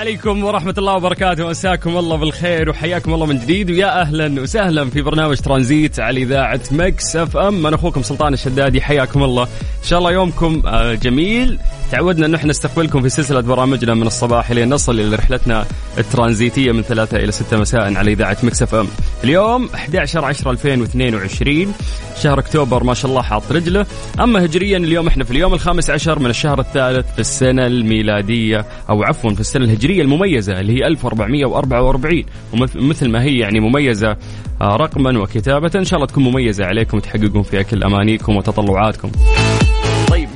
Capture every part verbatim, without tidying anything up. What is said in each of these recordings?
عليكم ورحمة الله وبركاته. أساكم الله بالخير وحياكم الله من جديد ويا أهلا وسهلا في برنامج ترانزيت على إذاعة ميكس أف أم. أنا أخوكم سلطان الشدادي، حياكم الله. إن شاء الله يومكم جميل. تعودنا أن احنا نستقبلكم في سلسلة برامجنا من الصباح لين نصل إلى رحلتنا الترانزيتية من ثلاثة إلى ستة مساء على إذاعة ميكس أف أم. اليوم أحد عشر عشرة ألفين واثنين وعشرين، شهر أكتوبر ما شاء الله حاط رجله. أما هجريا اليوم احنا في اليوم الخامس عشر من الشهر الثالث في السنة الميلادية، أو عفوا في السنة الهجرية المميزة اللي هي ألف وأربعمائة وأربعة وأربعين، ومثل ما هي يعني مميزة رقما وكتابة. إن شاء الله تكون مميزة عليكم وتحققون فيها كل أمانيكم وتطلعاتكم.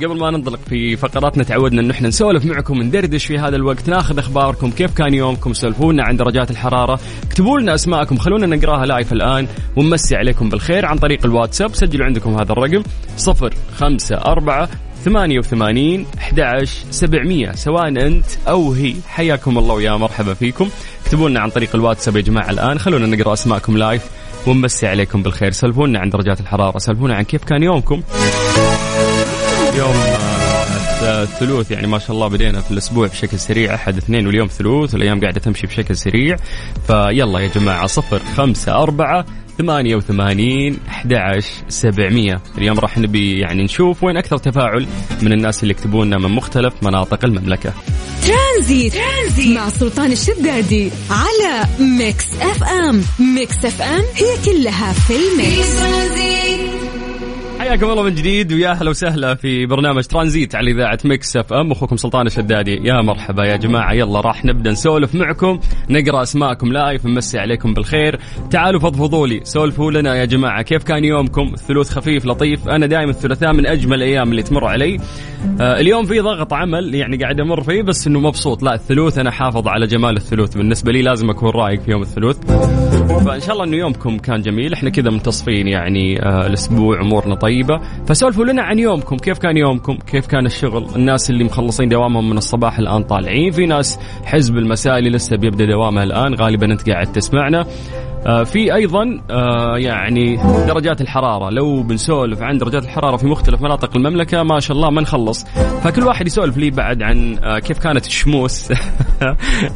قبل ما ننطلق في فقراتنا تعودنا أن احنا نسولف معكم، ندردش في هذا الوقت، ناخذ أخباركم، كيف كان يومكم، سولفونا عن درجات الحرارة، اكتبوا لنا أسماءكم، خلونا نقراها لايف الآن ونمسي عليكم بالخير عن طريق الواتساب. سجلوا عندكم هذا الرقم صفر خمسة أربعة ثمانية ثمانية أحد عشر سبعمائة، سواء أنت أو هي. حياكم الله ويا مرحبا فيكم. اكتبوا لنا عن طريق الواتساب يا جماعة الآن، خلونا نقرأ أسماءكم لايف ونمسي عليكم بالخير. سولفونا عن درجات الحرارة، سولفونا عن كيف كان يومكم. اليوم الثلوث يعني ما شاء الله بدينا في الأسبوع بشكل سريع، أحد اثنين واليوم ثلوث، والأيام قاعدة تمشي بشكل سريع. فيلا يا جماعة صفر خمسة أربعة ثمانية ثمانية أحد عشر سبعمائة. اليوم راح نبي يعني نشوف وين أكثر تفاعل من الناس اللي يكتبونا من مختلف مناطق المملكة. ترانزيت, ترانزيت مع سلطان الشدادي على ميكس أف أم. ميكس أف أم هي كلها في الميكس. حياكم الله من جديد ويا أهلا وسهلا في برنامج ترانزيت على إذاعة ميكس أف أم. أخوكم سلطان الشدادي. يا مرحبا يا جماعة، يلا راح نبدأ نسولف معكم، نقرأ أسماءكم لايف، نمسي عليكم بالخير. تعالوا فضفضوا لي، سولفوا لنا يا جماعة كيف كان يومكم. الثلوث خفيف لطيف، أنا دائما الثلاثاء من أجمل الأيام اللي تمر علي. آه اليوم في ضغط عمل يعني قاعد أمر فيه، بس إنه مبسوط. لا الثلوث أنا حافظ على جمال الثلوث، بالنسبة لي لازم أكون رايق في يوم الثلوث. فإن شاء الله إنه يومكم كان جميل. إحنا كذا منتصفين يعني آه الأسبوع، أمورنا طيبة. فسولفوا لنا عن يومكم، كيف كان يومكم، كيف كان الشغل. الناس اللي مخلصين دوامهم من الصباح الآن طالعين، في ناس حزب المساء اللي لسه بيبدأ دوامها الآن، غالبا أنت قاعد تسمعنا. آه في أيضا آه يعني درجات الحرارة. لو بنسولف عن درجات الحرارة في مختلف مناطق المملكة ما شاء الله ما نخلص، فكل واحد يسولف لي بعد عن آه كيف كانت الشموس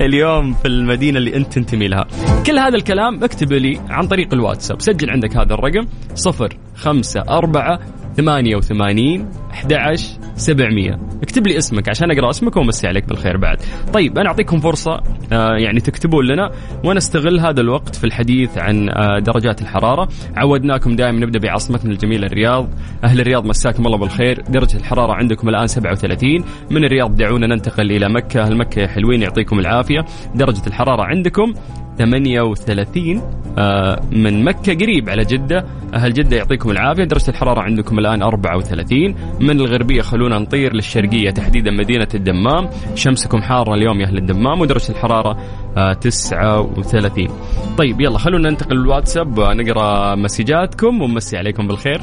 اليوم في المدينة اللي أنت تنتمي لها. كل هذا الكلام اكتب لي عن طريق الواتساب. سجل عندك هذا الرقم صفر خمسة أربعة ثمانية ثمانية أحد عشر سبعمائة. اكتب لي اسمك عشان أقرأ اسمك ومسي عليك بالخير بعد. طيب أنا أعطيكم فرصة آه يعني تكتبون لنا، ونستغل هذا الوقت في الحديث عن آه درجات الحرارة. عودناكم دائما نبدأ بعاصمتنا الجميلة الرياض. أهل الرياض مساكم الله بالخير. درجة الحرارة عندكم الآن سبعة وثلاثين. من الرياض دعونا ننتقل إلى مكة. أهل مكة يا حلوين يعطيكم العافية. درجة الحرارة عندكم ثمانية وثلاثين. آه من مكة قريب على جدة. أهل جدة يعطيكم العافية. درجة الحرارة عندكم الآن أربعة وثلاثين. من الغربية خلونا نطير للشرقية، تحديدا مدينة الدمام. شمسكم حارة اليوم يا أهل الدمام، ودرجة الحرارة آه تسعة وثلاثين. طيب يلا خلونا ننتقل للواتساب ونقرأ مسجاتكم ونمسي عليكم بالخير.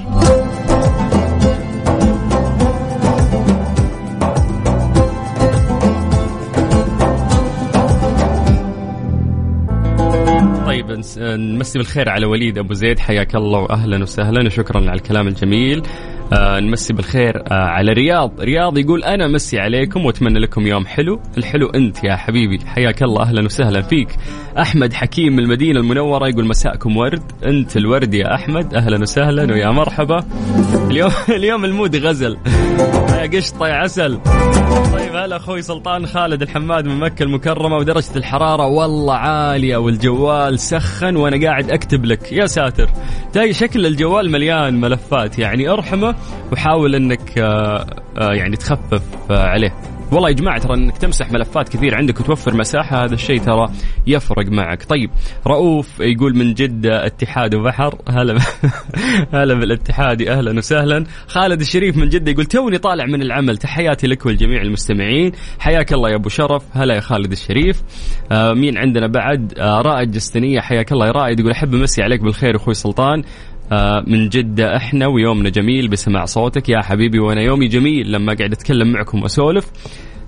نمسي بالخير على وليد أبو زيد، حياك الله وأهلا وسهلا وشكرا على الكلام الجميل. آه نمسي بالخير آه على رياض. رياض يقول أنا مسي عليكم وأتمنى لكم يوم حلو. الحلو أنت يا حبيبي، حياك الله، أهلا وسهلا فيك. أحمد حكيم من المدينة المنورة يقول مساءكم ورد، أنت الورد يا أحمد، أهلا وسهلا ويا مرحبا. اليوم اليوم المود غزل يا قشطة يا عسل. طيب هلا أخوي سلطان خالد الحماد من مكة المكرمة، ودرجة الحرارة والله عالية والجوال سخن وأنا قاعد أكتب لك. يا ساتر، تاي شكل الجوال مليان ملفات، يعني أرحمه وحاول أنك آآ آآ يعني تخفف عليه. والله يا جماعة ترى أنك تمسح ملفات كثير عندك وتوفر مساحة، هذا الشيء ترى يفرق معك. طيب رؤوف يقول من جدة اتحاد وبحر، هلا ب... هلا بالاتحادي، أهلا وسهلا. خالد الشريف من جدة يقول توني طالع من العمل، تحياتي لك والجميع المستمعين، حياك الله يا أبو شرف، هلا يا خالد الشريف. آه مين عندنا بعد؟ آه رائد جستينية، حياك الله يا رائد، يقول أحب أمسي عليك بالخير أخوي سلطان من جدة، احنا ويومنا جميل بسمع صوتك يا حبيبي، وانا يومي جميل لما قاعد اتكلم معكم واسولف.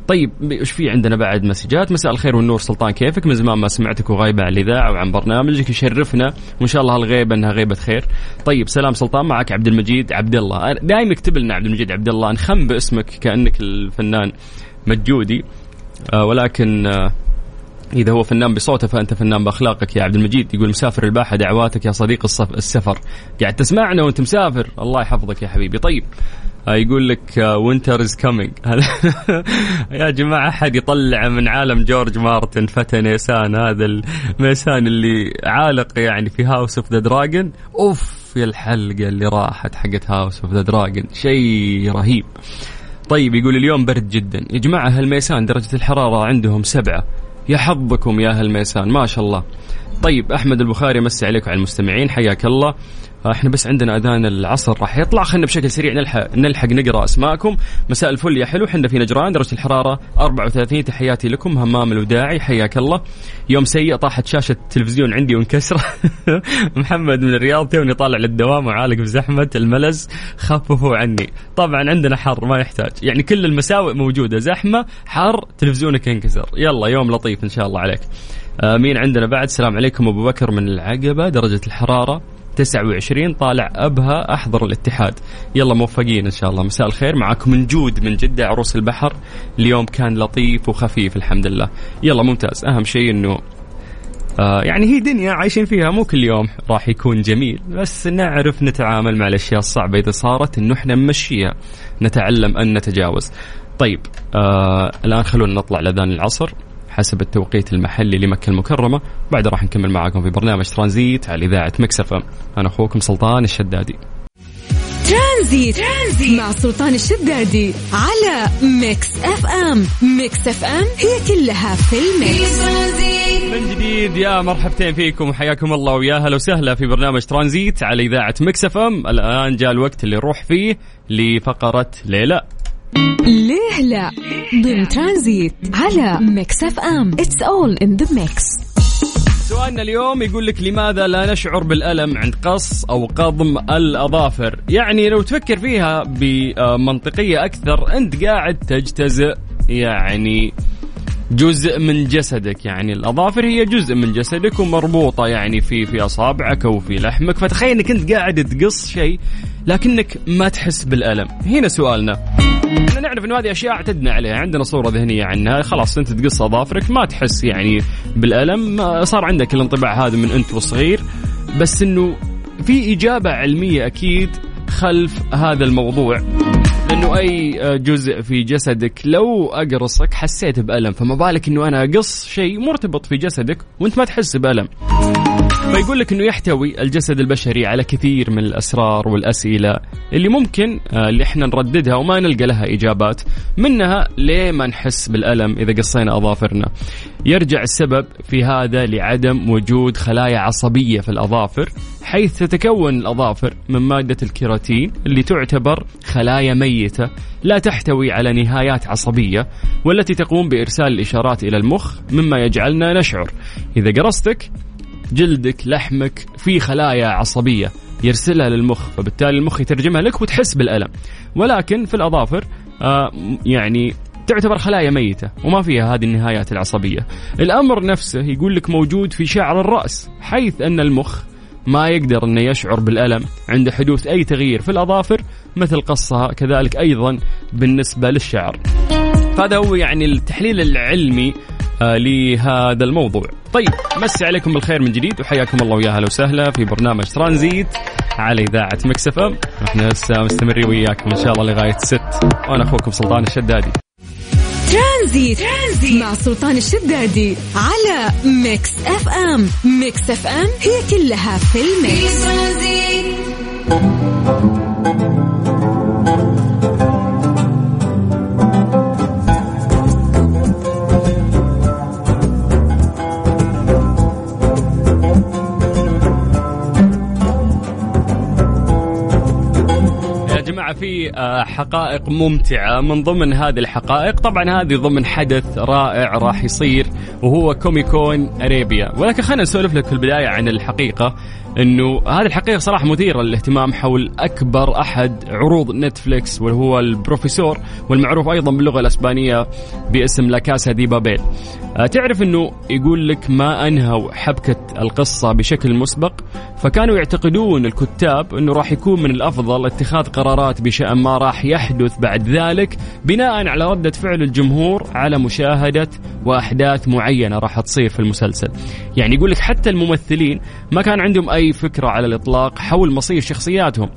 طيب ايش في عندنا بعد مسجات؟ مساء الخير والنور سلطان، كيفك؟ من زمان ما سمعتك وغايبه عن الاذاعه وعن برنامجك، يشرفنا وان شاء الله هالغيبه انها غيبه خير. طيب سلام سلطان، معك عبد المجيد عبد الله، دايم اكتب لنا عبد المجيد عبد الله، نخم باسمك كانك الفنان مجودي، ولكن إذا هو فنان بصوته فأنت فنان بأخلاقك يا عبد المجيد. يقول مسافر الباحة دعواتك يا صديق السفر، قاعد تسمعنا وانت مسافر، الله يحفظك يا حبيبي. طيب يقول لك winter is coming يا جماعة أحد يطلع من عالم جورج مارتن فتى نيسان، هذا الميسان اللي عالق يعني في House of the Dragon. أوف يا الحلقة اللي راحت حقت House of the Dragon، شيء رهيب. طيب يقول اليوم برد جدا يا جماعة، هالميسان درجة الحرارة عندهم سبعة، يا حظكم يا هالميسان ما شاء الله. طيب أحمد البخاري مسي عليكم على المستمعين، حياك الله. احنا بس عندنا أذان العصر راح يطلع، خلنا بشكل سريع نلحق نلحق نقرأ اسماءكم. مساء الفل يا حلو، حنا في نجران درجة الحرارة أربعة وثلاثين، تحياتي لكم. همام الوداعي حياك الله، يوم سيء طاحت شاشة التلفزيون عندي وانكسر محمد من الرياض توني طالع للدوام وعالق في زحمة الملز، خففوا عني. طبعا عندنا حر ما يحتاج، يعني كل المساوئ موجودة، زحمة، حر، تلفزيونك انكسر، يلا يوم لطيف إن شاء الله عليك. مين عندنا بعد؟ سلام عليكم أبو بكر من العقبة، درجة الحرارة تسعة وعشرين، طالع أبها أحضر الاتحاد، يلا موفقين إن شاء الله. مساء الخير، معاكم من جود من جدة عروس البحر، اليوم كان لطيف وخفيف الحمد لله، يلا ممتاز. أهم شيء أنه آه يعني هي دنيا عايشين فيها، مو كل يوم راح يكون جميل، بس نعرف نتعامل مع الأشياء الصعبة إذا صارت، أنه إحنا نمشيها، نتعلم أن نتجاوز. طيب آه الآن خلونا نطلع لأذان العصر حسب التوقيت المحلي لمكة المكرمة، بعد راح نكمل معاكم في برنامج ترانزيت على إذاعة ميكس أف أم. أنا أخوكم سلطان الشدادي. ترانزيت, ترانزيت مع سلطان الشدادي على ميكس أف أم. ميكس أف أم هي كلها في الميكس. من جديد يا مرحبتين فيكم وحياكم الله ويا هلا وسهلا في برنامج ترانزيت على إذاعة ميكس أف أم. الآن جاء الوقت اللي نروح فيه لفقرة ليه لا. ليه لا ضمن ترانزيت على ميكس أف أم. It's all in the mix. سؤالنا اليوم يقول لك لماذا لا نشعر بالألم عند قص أو قضم الأظافر؟ يعني لو تفكر فيها بمنطقية أكثر، أنت قاعد تجتزئ يعني جزء من جسدك، يعني الأظافر هي جزء من جسدك ومربوطة يعني في في أصابعك أو في لحمك، فتخيل أنك أنت قاعد تقص شيء لكنك ما تحس بالألم. هنا سؤالنا، احنا نعرف أن هذه أشياء اعتدنا عليها، عندنا صورة ذهنية عنها، خلاص أنت تقص أظافرك ما تحس يعني بالألم، صار عندك الانطباع هذا من أنت وصغير، بس أنه في إجابة علمية أكيد خلف هذا الموضوع، لأنه أي جزء في جسدك لو أقرصك حسيت بألم، فما بالك أنه أنا أقص شيء مرتبط في جسدك وأنت ما تحس بألم. فيقول لك أنه يحتوي الجسد البشري على كثير من الأسرار والأسئلة اللي ممكن اللي إحنا نرددها وما نلقى لها إجابات، منها ليه ما نحس بالألم إذا قصينا أظافرنا؟ يرجع السبب في هذا لعدم وجود خلايا عصبية في الأظافر، حيث تتكون الأظافر من مادة الكيراتين اللي تعتبر خلايا ميتة لا تحتوي على نهايات عصبية، والتي تقوم بإرسال الإشارات إلى المخ، مما يجعلنا نشعر إذا قرصتك جلدك لحمك في خلايا عصبية يرسلها للمخ، فبالتالي المخ يترجمها لك وتحس بالألم. ولكن في الأظافر آه يعني تعتبر خلايا ميتة وما فيها هذه النهايات العصبية. الأمر نفسه يقول لك موجود في شعر الرأس، حيث أن المخ ما يقدر أن يشعر بالألم عند حدوث أي تغيير في الأظافر مثل قصها، كذلك أيضا بالنسبة للشعر. فهذا هو يعني التحليل العلمي لهذا الموضوع. طيب، مسي عليكم بالخير من جديد وحياكم الله وياها لو سهلا في برنامج ترانزيت على إذاعة ميكس أف أم. نحن هسه مستمرين وياكم إن شاء الله لغاية ست، وأنا أخوكم سلطان الشدادي. ترانزيت مع سلطان الشدادي على ميكس أف أم. ميكس أف أم هي كلها في الميكس. في حقائق ممتعة، من ضمن هذه الحقائق طبعا هذه ضمن حدث رائع راح يصير وهو كوميكون أرابيا، ولكن خلينا نسولف لك في البداية عن الحقيقة. أنه هذه الحقيقة صراحة مثيرة للاهتمام حول أكبر أحد عروض نتفليكس وهو البروفيسور، والمعروف أيضا باللغة الأسبانية باسم لا كاسا دي بابيل. تعرف أنه يقول لك ما أنهوا حبكة القصة بشكل مسبق، فكانوا يعتقدون الكتاب أنه راح يكون من الأفضل اتخاذ قرارات بشأن ما راح يحدث بعد ذلك بناء على ردة فعل الجمهور على مشاهدة وأحداث معينة راح تصير في المسلسل. يعني يقول لك حتى الممثلين ما كان عندهم أي فكرة على الإطلاق حول مصير شخصياتهم،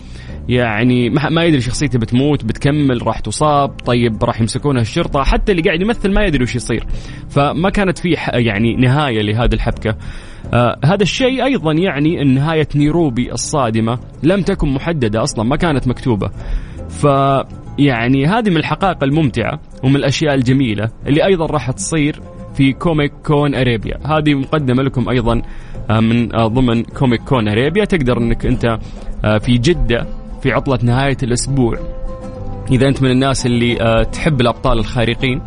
يعني ما يدري شخصيته بتموت، بتكمل، راح تصاب، طيب راح يمسكونها الشرطة، حتى اللي قاعد يمثل ما يدري وش يصير، فما كانت فيه يعني نهاية لهذه الحبكة. آه هذا الشيء أيضا يعني أن نهاية نيروبي الصادمة لم تكن محددة أصلا، ما كانت مكتوبة. ف يعني هذه من الحقائق الممتعة ومن الأشياء الجميلة اللي أيضا راح تصير في كوميك كون أرابيا. هذه مقدمة لكم أيضا من ضمن كوميك كون أرابيا. تقدر أنك أنت في جدة في عطلة نهاية الأسبوع، إذا أنت من الناس اللي تحب الأبطال الخارقين،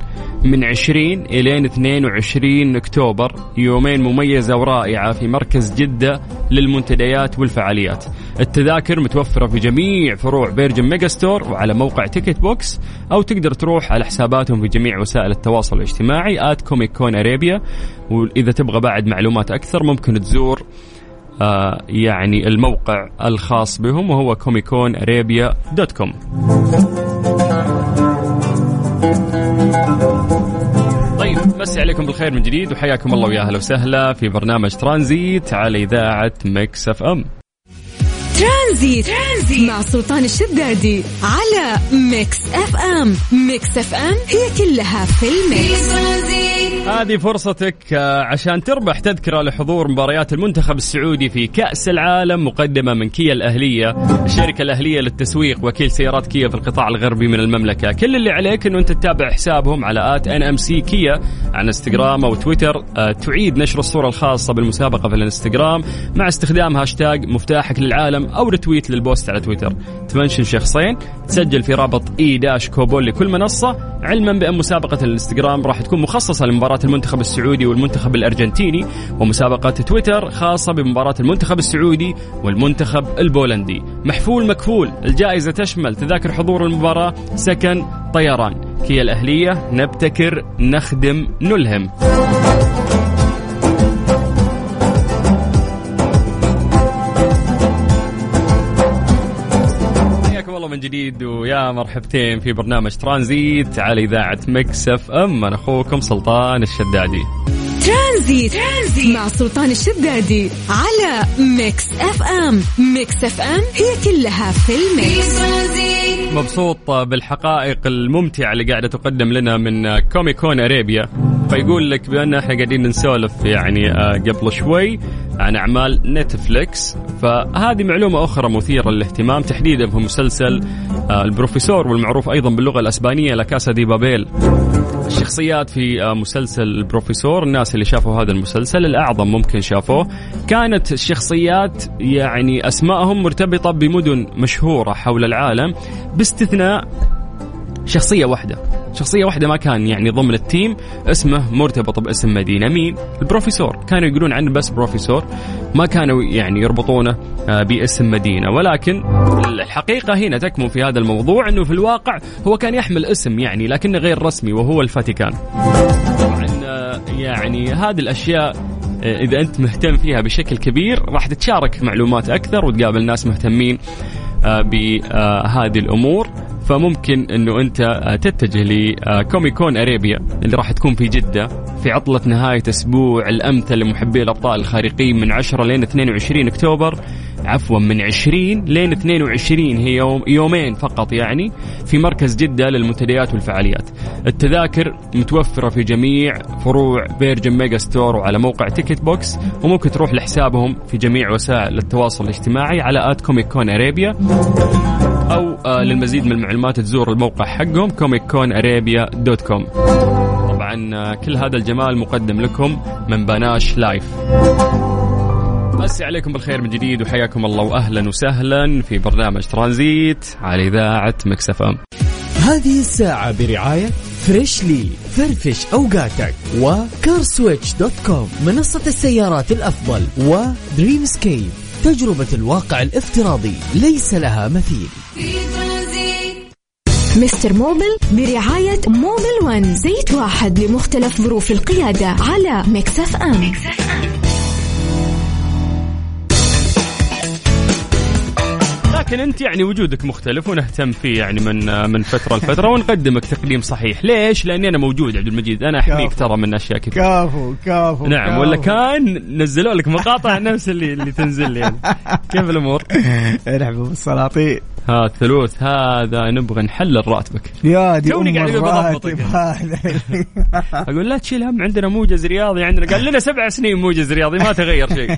من عشرين إلى اثنين وعشرين أكتوبر، يومين مميزة ورائعة في مركز جدة للمنتديات والفعاليات. التذاكر متوفرة في جميع فروع فيرجن ميجاستور وعلى موقع تيكت بوكس، أو تقدر تروح على حساباتهم في جميع وسائل التواصل الاجتماعي آت كوميك كون أرابيا. وإذا تبغى بعد معلومات أكثر ممكن تزور آه يعني الموقع الخاص بهم وهو comicconarabia دوت com. طيب، مسي عليكم بالخير من جديد وحياكم الله ويا أهلا وسهلا في برنامج ترانزيت على إذاعة ميكس أف أم. ترانزيت مع سلطان الشدادي على ميكس أف أم. ميكس أف أم هي كلها في الميكس. هذه فرصتك عشان تربح تذكرة لحضور مباريات المنتخب السعودي في كأس العالم، مقدمة من كيا الأهلية، الشركة الأهلية للتسويق، وكيل سيارات كيا في القطاع الغربي من المملكة. كل اللي عليك أنه أنت تتابع حسابهم على آت إن إم سي كيا على انستغرام أو تويتر. تعيد نشر الصورة الخاصة بالمسابقة في الانستغرام مع استخدام هاشتاج مفتاحك للعالم أو رتويت للبوست على تويتر، تمنشن شخصين، تسجل في رابط إي داش كوبول لكل منصة، علما بأن مسابقة الانستغرام راح تكون مخصصة لمباراة المنتخب السعودي والمنتخب الأرجنتيني، ومسابقة تويتر خاصة بمباراة المنتخب السعودي والمنتخب البولندي. محفول مكفول، الجائزة تشمل تذاكر حضور المباراة، سكن، طيران. كيا الأهلية، نبتكر، نخدم، نلهم. من جديد ويا مرحبتين في برنامج ترانزيت على إذاعة ميكس أف أم. أنا أخوكم سلطان الشدادي. ترانزيت مع سلطان الشدادي على ميكس أف أم. ميكس أف أم هي كلها في الميكس. مبسوط بالحقائق الممتعة اللي قاعدة تقدم لنا من كوميك كون أرابيا. فيقول لك بأن احنا قاعدين نسولف يعني قبل شوي عن أعمال نتفليكس، فهذه معلومة أخرى مثيرة للاهتمام تحديدا في مسلسل البروفيسور والمعروف أيضا باللغة الأسبانية لا كاسا دي بابيل. الشخصيات في مسلسل البروفيسور، الناس اللي شافوا هذا المسلسل الأعظم ممكن شافوه، كانت الشخصيات يعني أسمائهم مرتبطة بمدن مشهورة حول العالم، باستثناء شخصية واحدة شخصية واحدة ما كان يعني ضمن التيم اسمه مرتبط باسم مدينة. مين؟ البروفيسور. كانوا يقولون عنه بس بروفيسور، ما كانوا يعني يربطونه باسم مدينة. ولكن الحقيقة هنا تكمن في هذا الموضوع، أنه في الواقع هو كان يحمل اسم يعني لكنه غير رسمي، وهو الفاتيكان. يعني هذه الأشياء إذا أنت مهتم فيها بشكل كبير راح تتشارك معلومات أكثر وتقابل ناس مهتمين بهذه الأمور. فممكن أنه أنت تتجه لكوميك كون أرابيا اللي راح تكون في جدة في عطلة نهاية أسبوع الأمثل لمحبي الأبطال الخارقين من عشرة لين اثنين وعشرين أكتوبر، عفوا من عشرين لين اثنين وعشرين، هي يوم يومين فقط يعني، في مركز جدة للمنتديات والفعاليات. التذاكر متوفرة في جميع فروع فيرجن ميجا ستور وعلى موقع تيكت بوكس، وممكن تروح لحسابهم في جميع وسائل التواصل الاجتماعي على آت كوميك كون أرابيا، أو آه للمزيد من المعلومات تزور الموقع حقهم comicconarabia دوت com. طبعا كل هذا الجمال مقدم لكم من بناش لايف. مسي عليكم بالخير من جديد وحياكم الله وأهلا وسهلا في برنامج ترانزيت على إذاعة ميكس أف أم. هذه الساعة برعاية فريشلي، فرفش أوقاتك، وكارسويتش دوت كوم منصة السيارات الأفضل، ودريم سكيب تجربة الواقع الافتراضي ليس لها مثيل. مستر موبل برعاية موبل واحد، زيت واحد لمختلف ظروف القيادة، على ميكس أف أم. ميكس أف أم. لكن أنت يعني وجودك مختلف ونهتم فيه يعني من من فترة لفترة ونقدمك تقديم صحيح. ليش؟ لأني أنا موجود عبد المجيد، أنا أحميك ترى من أشياء كثير. كافو كافو نعم كافو. ولا كان نزلوا لك مقاطع نفس اللي اللي تنزل لي يعني. كيف الأمور؟ نحب بالسلاطين. ها الثلوث هذا نبغى نحل راتبك يا دي أم الراتب. أقول لا تشيل هم، عندنا موجز رياضي، عندنا قال لنا سبع سنين موجز رياضي ما تغير شيء.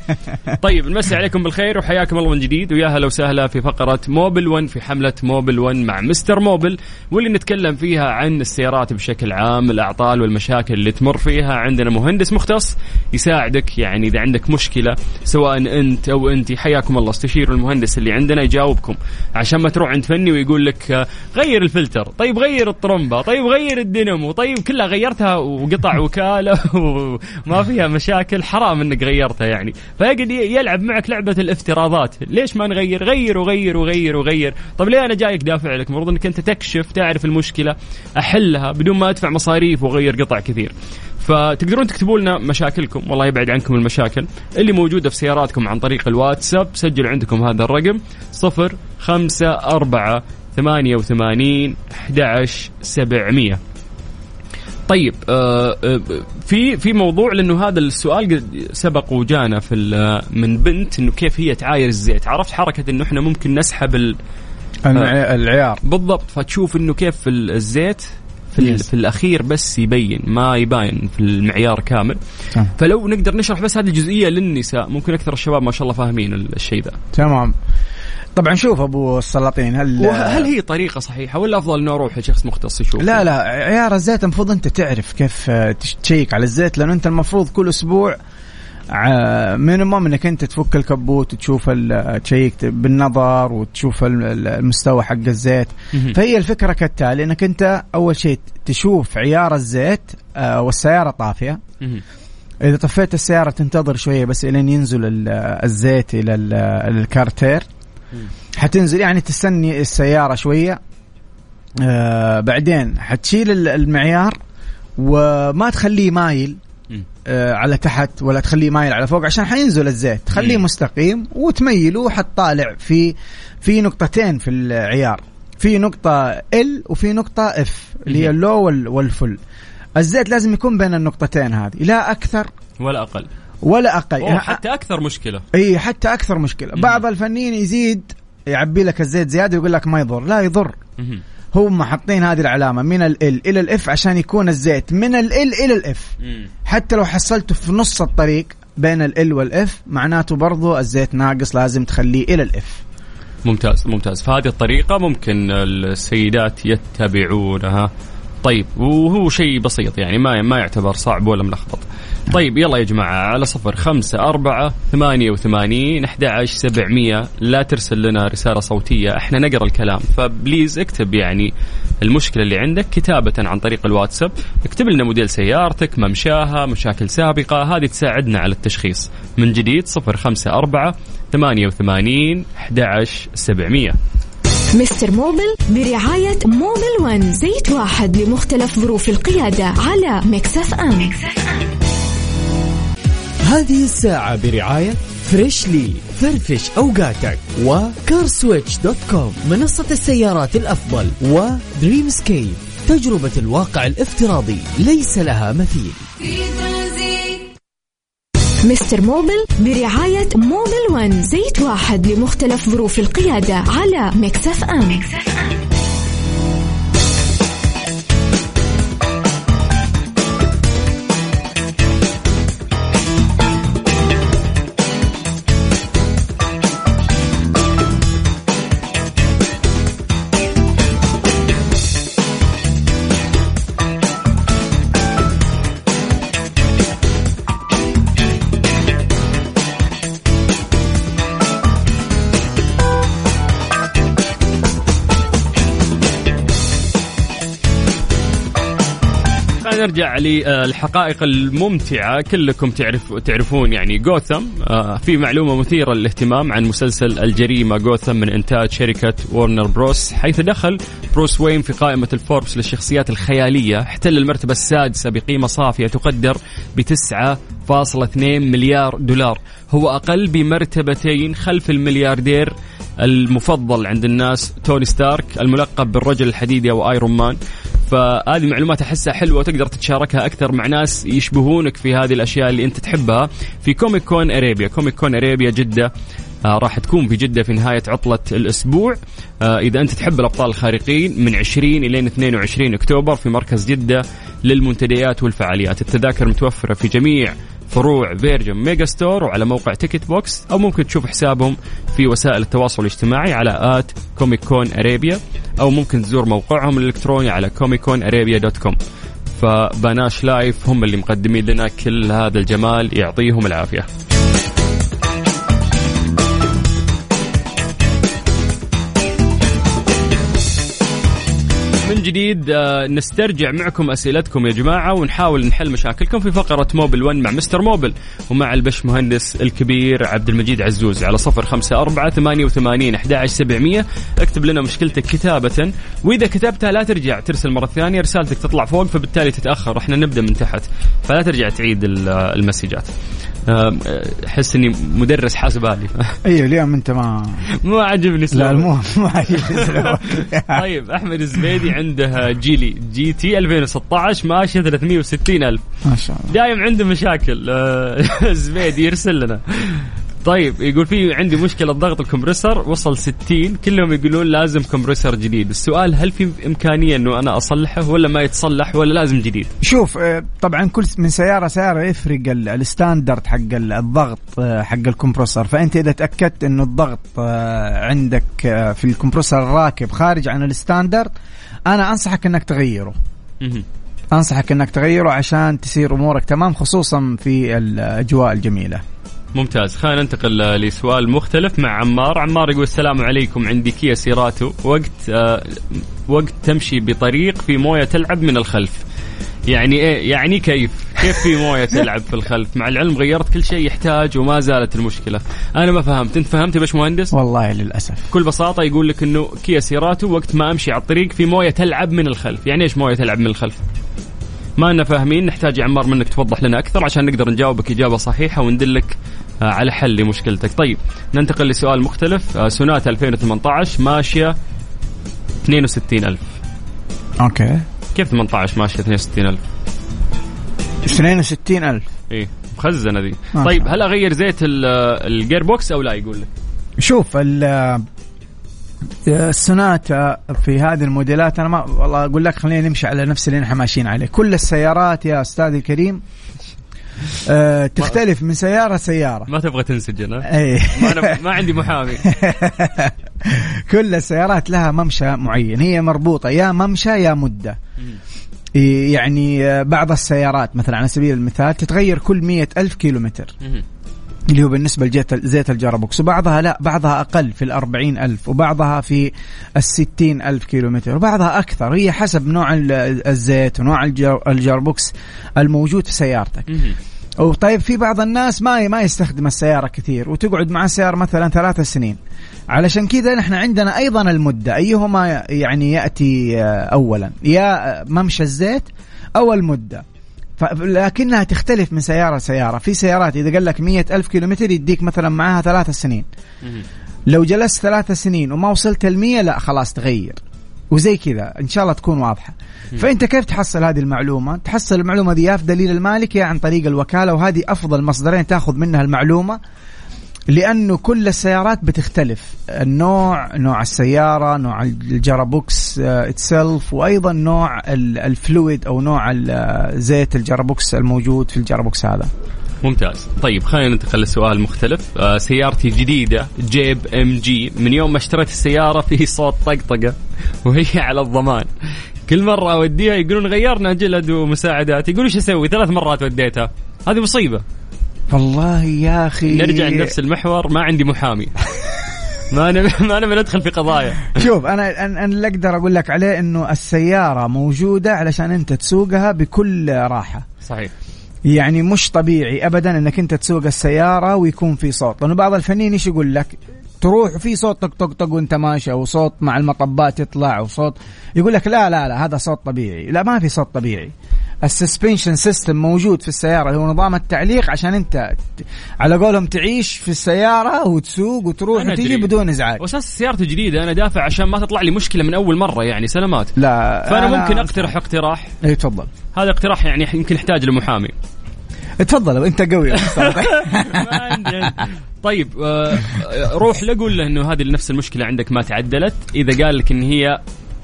طيب نمسي عليكم بالخير وحياكم الله من جديد ويا هلا وسهلا في فقرة موبل واحد، في حملة موبل واحد مع مستر موبل، واللي نتكلم فيها عن السيارات بشكل عام، الأعطال والمشاكل اللي تمر فيها. عندنا مهندس مختص يساعدك يعني إذا عندك مشكلة سواء أنت أو أنت، حياكم الله استشيروا المهندس اللي عندنا يجاوبكم، عشان ما تروح عند فني ويقول لك غير الفلتر، طيب غير الطرمبة، طيب غير الدينامو، طيب كلها غيرتها وقطع وكالة وما فيها مشاكل، حرام إنك غيرتها يعني. فيقعد يلعب معك لعبة الافتراضات، ليش ما نغير؟ غير وغير وغير وغير. طب ليه أنا جايك دافع لك؟ المفروض إنك أنت تكشف، تعرف المشكلة، أحلها بدون ما أدفع مصاريف وغير قطع كثير. فتقدرون تكتبوا لنا مشاكلكم، والله يبعد عنكم المشاكل اللي موجودة في سياراتكم عن طريق الواتساب. سجلوا عندكم هذا الرقم صفر خمسة أربعة ثمانية وثمانين أحد عشر سبعمية. طيب آه آه في في موضوع، لأنه هذا السؤال سبق وجانا في من بنت، إنه كيف هي تعاير الزيت، عرفت حركة إنه إحنا ممكن نسحب ال آه العيار بالضبط، فتشوف إنه كيف الزيت في, في الأخير بس يبين، ما يبين في المعيار كامل. تمام. فلو نقدر نشرح بس هذه الجزئية للنساء، ممكن أكثر الشباب ما شاء الله فاهمين الشيء ذا. تمام. طبعا شوف أبو السلاطين، هل هل هي طريقة صحيحة ولا أفضل إنه أروح لشخص مختص يشوف؟ لا لا، عيار الزيت المفروض أنت تعرف كيف تشيك على الزيت، لأنه أنت المفروض كل أسبوع مينيمم انك انت تفك الكبوت وتشوف تشيك بالنظر وتشوف المستوى حق الزيت. فهي الفكره كالتالي، انك انت اول شيء تشوف عيار الزيت والسياره طافيه. اذا طفيت السياره تنتظر شويه بس لين ينزل الزيت الى الكارتير، حتنزل يعني تستني السياره شويه، بعدين حتشيل المعيار وما تخليه مايل على تحت ولا تخليه مايل على فوق عشان حينزل الزيت، تخليه مستقيم وتميله، وحتطالع في في نقطتين في العيار، في نقطة L وفي نقطة F اللي هي اللو والفل. الزيت لازم يكون بين النقطتين هذه، لا أكثر ولا أقل ولا أقل يعني حتى أكثر مشكلة. إيه حتى أكثر مشكلة. بعض الفنيين يزيد يعبي لك الزيت زيادة ويقول لك ما يضر، لا يضر. هم حاطين هذه العلامة من ال L إلى ال F عشان يكون الزيت من ال L إلى ال F. حتى لو حصلته في نص الطريق بين ال L وال F معناته برضو الزيت ناقص، لازم تخليه إلى ال F. ممتاز ممتاز. فهذه الطريقة ممكن السيدات يتبعونها. طيب، وهو شيء بسيط يعني ما ما يعتبر صعب ولا ملخبط. طيب يلا يا جماعة على صفر خمسة أربعة ثمانية وثمانين أحد عشر سبعمية، لا ترسل لنا رسالة صوتية، احنا نقرأ الكلام، فبليز اكتب يعني المشكلة اللي عندك كتابة عن طريق الواتساب، اكتب لنا موديل سيارتك، ممشاها، مشاكل سابقة، هذه تساعدنا على التشخيص. من جديد صفر خمسة أربعة ثمانية وثمانين أحد عشر سبعمية. مستر موبل برعاية موبل واحد، زيت واحد لمختلف ظروف القيادة، على ميكس أف أم. هذه الساعة برعاية فريشلي، فرفش أوقاتك، وكارسويتش دوت كوم منصة السيارات الأفضل، ودريم سكيب تجربة الواقع الافتراضي ليس لها مثيل. مستر موبل برعاية موبل واحد، زيت واحد لمختلف ظروف القيادة، على ميكس أف أم. ميكس أف أم. نرجع للحقائق الممتعة. كلكم تعرف تعرفون يعني غوثم. في معلومة مثيرة للاهتمام عن مسلسل الجريمة غوثم من إنتاج شركة وورنر بروس، حيث دخل بروس وين في قائمة الفوربس للشخصيات الخيالية، احتل المرتبة السادسة بقيمة صافية تقدر بتسعة فاصلة اثنين مليار دولار، هو أقل بمرتبتين خلف الملياردير المفضل عند الناس توني ستارك الملقب بالرجل الحديدي أو آيرون مان. فهذه معلومات أحسها حلوة وتقدر تتشاركها أكثر مع ناس يشبهونك في هذه الأشياء اللي أنت تحبها في كوميك كون أرابيا. كوميك كون أرابيا جدة، آه راح تكون في جدة في نهاية عطلة الأسبوع. آه إذا أنت تحب الأبطال الخارقين، من عشرين إلى اثنين وعشرين أكتوبر في مركز جدة للمنتديات والفعاليات. التذاكر متوفرة في جميع فروع فيرجن ميغاستور وعلى موقع تيكت بوكس، أو ممكن تشوف حسابهم في وسائل التواصل الاجتماعي على آت كوميك كون أرابيا، أو ممكن تزور موقعهم الإلكتروني على comicconarabia دوت كوم. فبناش لايف هم اللي مقدمين لنا كل هذا الجمال، يعطيهم العافية. من جديد نسترجع معكم أسئلتكم يا جماعة، ونحاول نحل مشاكلكم في فقرة موبل واحد مع مستر موبل ومع البش مهندس الكبير عبد المجيد عزوز على صفر خمسة أربعة ثمانية وثمانين أحد عشر سبعمية. اكتب لنا مشكلتك كتابة، وإذا كتبتها لا ترجع ترسل مرة ثانية، رسالتك تطلع فوق فبالتالي تتأخر، احنا نبدأ من تحت فلا ترجع تعيد المسجات. أحس إني مدرس حاسبالي. أيوة اليوم أنت ما ما عجبني سلوك. لا المهم ما عجبني. طيب أحمد الزبيدي عندها جيلي جي تي ألفين وستة عشر ماشية ثلاثمية وستين ألف، ما شاء الله دايم عنده مشاكل. الزبيدي يرسل لنا. طيب يقول في عندي مشكلة ضغط الكمبرسر وصل ستين، كلهم يقولون لازم كمبرسر جديد. السؤال هل في إمكانية إنه أنا أصلحه ولا ما يتصلح ولا لازم جديد؟ شوف طبعا كل من سيارة سيارة يفرق الستاندرد حق الضغط حق الكمبرسر، فأنت إذا تأكدت إنه الضغط عندك في الكمبرسر الراكب خارج عن الستاندرد أنا أنصحك إنك تغيره. أنصحك إنك تغيره عشان تصير أمورك تمام، خصوصا في الأجواء الجميلة. ممتاز، خلينا ننتقل لسؤال مختلف مع عمار. عمار يقول السلام عليكم، عندي كيا سيراتو وقت آه وقت تمشي بطريق في مويه تلعب من الخلف. يعني ايه يعني كيف كيف في مويه تلعب في الخلف؟ مع العلم غيرت كل شيء يحتاج وما زالت المشكله. انا ما فهمت، انت فهمت يا باشمهندس؟ والله للاسف بكل بساطه يقول لك انه كيا سيراتو وقت ما امشي على الطريق في مويه تلعب من الخلف. يعني ايش مويه تلعب من الخلف؟ ما أنا فاهمين، نحتاج عمار منك توضح لنا أكثر عشان نقدر نجاوبك إجابة صحيحة وندلك على حل لمشكلتك. طيب ننتقل لسؤال مختلف. سوناتا ألفين وثمانية عشر ماشية اثنين وستين ألف. أوكي كيف ثمانية عشر ماشية اثنين وستين ألف؟ اثنين وستين ألف إيه مخزنة دي. طيب هل أغير زيت الجير بوكس أو لا؟ يقول لك شوف السوناتا في هذه الموديلات أنا ما والله أقول لك خلينا نمشي على نفس اللي نحن ماشيين عليه. كل السيارات يا أستاذ الكريم أه تختلف من سيارة سيارة، ما تبغى تنسجن. أنا ما عندي محامي. كل السيارات لها ممشى معين، هي مربوطة يا ممشى يا مدة. يعني بعض السيارات مثلا على سبيل المثال تتغير كل مئة ألف كيلومتر اللي هو بالنسبة لزيت الجرابوكس، وبعضها لا، بعضها أقل في الأربعين ألف، وبعضها في الستين ألف كيلومتر، وبعضها أكثر. هي حسب نوع الزيت ونوع الجرابوكس الموجود في سيارتك. وطيب في بعض الناس ما ما يستخدم السيارة كثير وتقعد مع السيارة مثلا ثلاثة سنين، علشان كذا نحن عندنا أيضا المدة. أيهما يعني يأتي أولا، يا ممشى الزيت أو المدة؟ لكنها تختلف من سيارة لسيارة. في سيارات إذا قال لك مية ألف كيلومتر يديك مثلا معاها ثلاثة سنين. لو جلست ثلاثة سنين وما وصلت المية لا خلاص تغير وزي كذا. إن شاء الله تكون واضحة. فأنت كيف تحصل هذه المعلومة؟ تحصل المعلومة دي في دليل المالك يا عن طريق الوكالة، وهذه أفضل مصدرين تأخذ منها المعلومة، لأنه كل السيارات بتختلف، النوع، نوع السيارة، نوع الجرابوكس اتسلف، وأيضا نوع الفلويد أو نوع زيت الجرابوكس الموجود في الجرابوكس هذا. ممتاز. طيب خلينا ننتقل لسؤال مختلف. آه سيارتي جديدة جيب ام جي، من يوم ما اشتريت السيارة فيه صوت طقطقة وهي على الضمان، كل مرة أوديها يقولون غيرنا جلد ومساعدات، يقولون ايش اسوي، ثلاث مرات وديتها، هذه مصيبة والله يا أخي. نرجع لنفس المحور، ما عندي محامي. ما أنا ما أنا بندخل في قضايا. شوف أنا أنا اللي أقدر أقول لك عليه إنه السيارة موجودة علشان أنت تسوقها بكل راحة. صحيح. يعني مش طبيعي أبدا إنك أنت تسوق السيارة ويكون في صوت، لأنه بعض الفنيين إيش يقول لك، تروح في صوت طق طق طق وأنت ماشي، وصوت مع المطبات يطلع، وصوت يقول لك لا لا لا هذا صوت طبيعي. لا، ما في صوت طبيعي. السسبنشن سيستم موجود في السيارة، هو نظام التعليق عشان أنت على قولهم تعيش في السيارة وتسوق وتروح وتيجي بدون إزعاج. وأساس السيارة جديدة، أنا دافع عشان ما تطلع لي مشكلة من أول مرة، يعني سلامات. لا فأنا أنا ممكن أقترح اقتراح. إيه تفضل. هذا اقتراح يعني يمكن يحتاج لمحامي. تفضل أنت قوي. طيب روح لقول له إنه هذه نفس المشكلة عندك ما تعدلت، إذا قال لك إن هي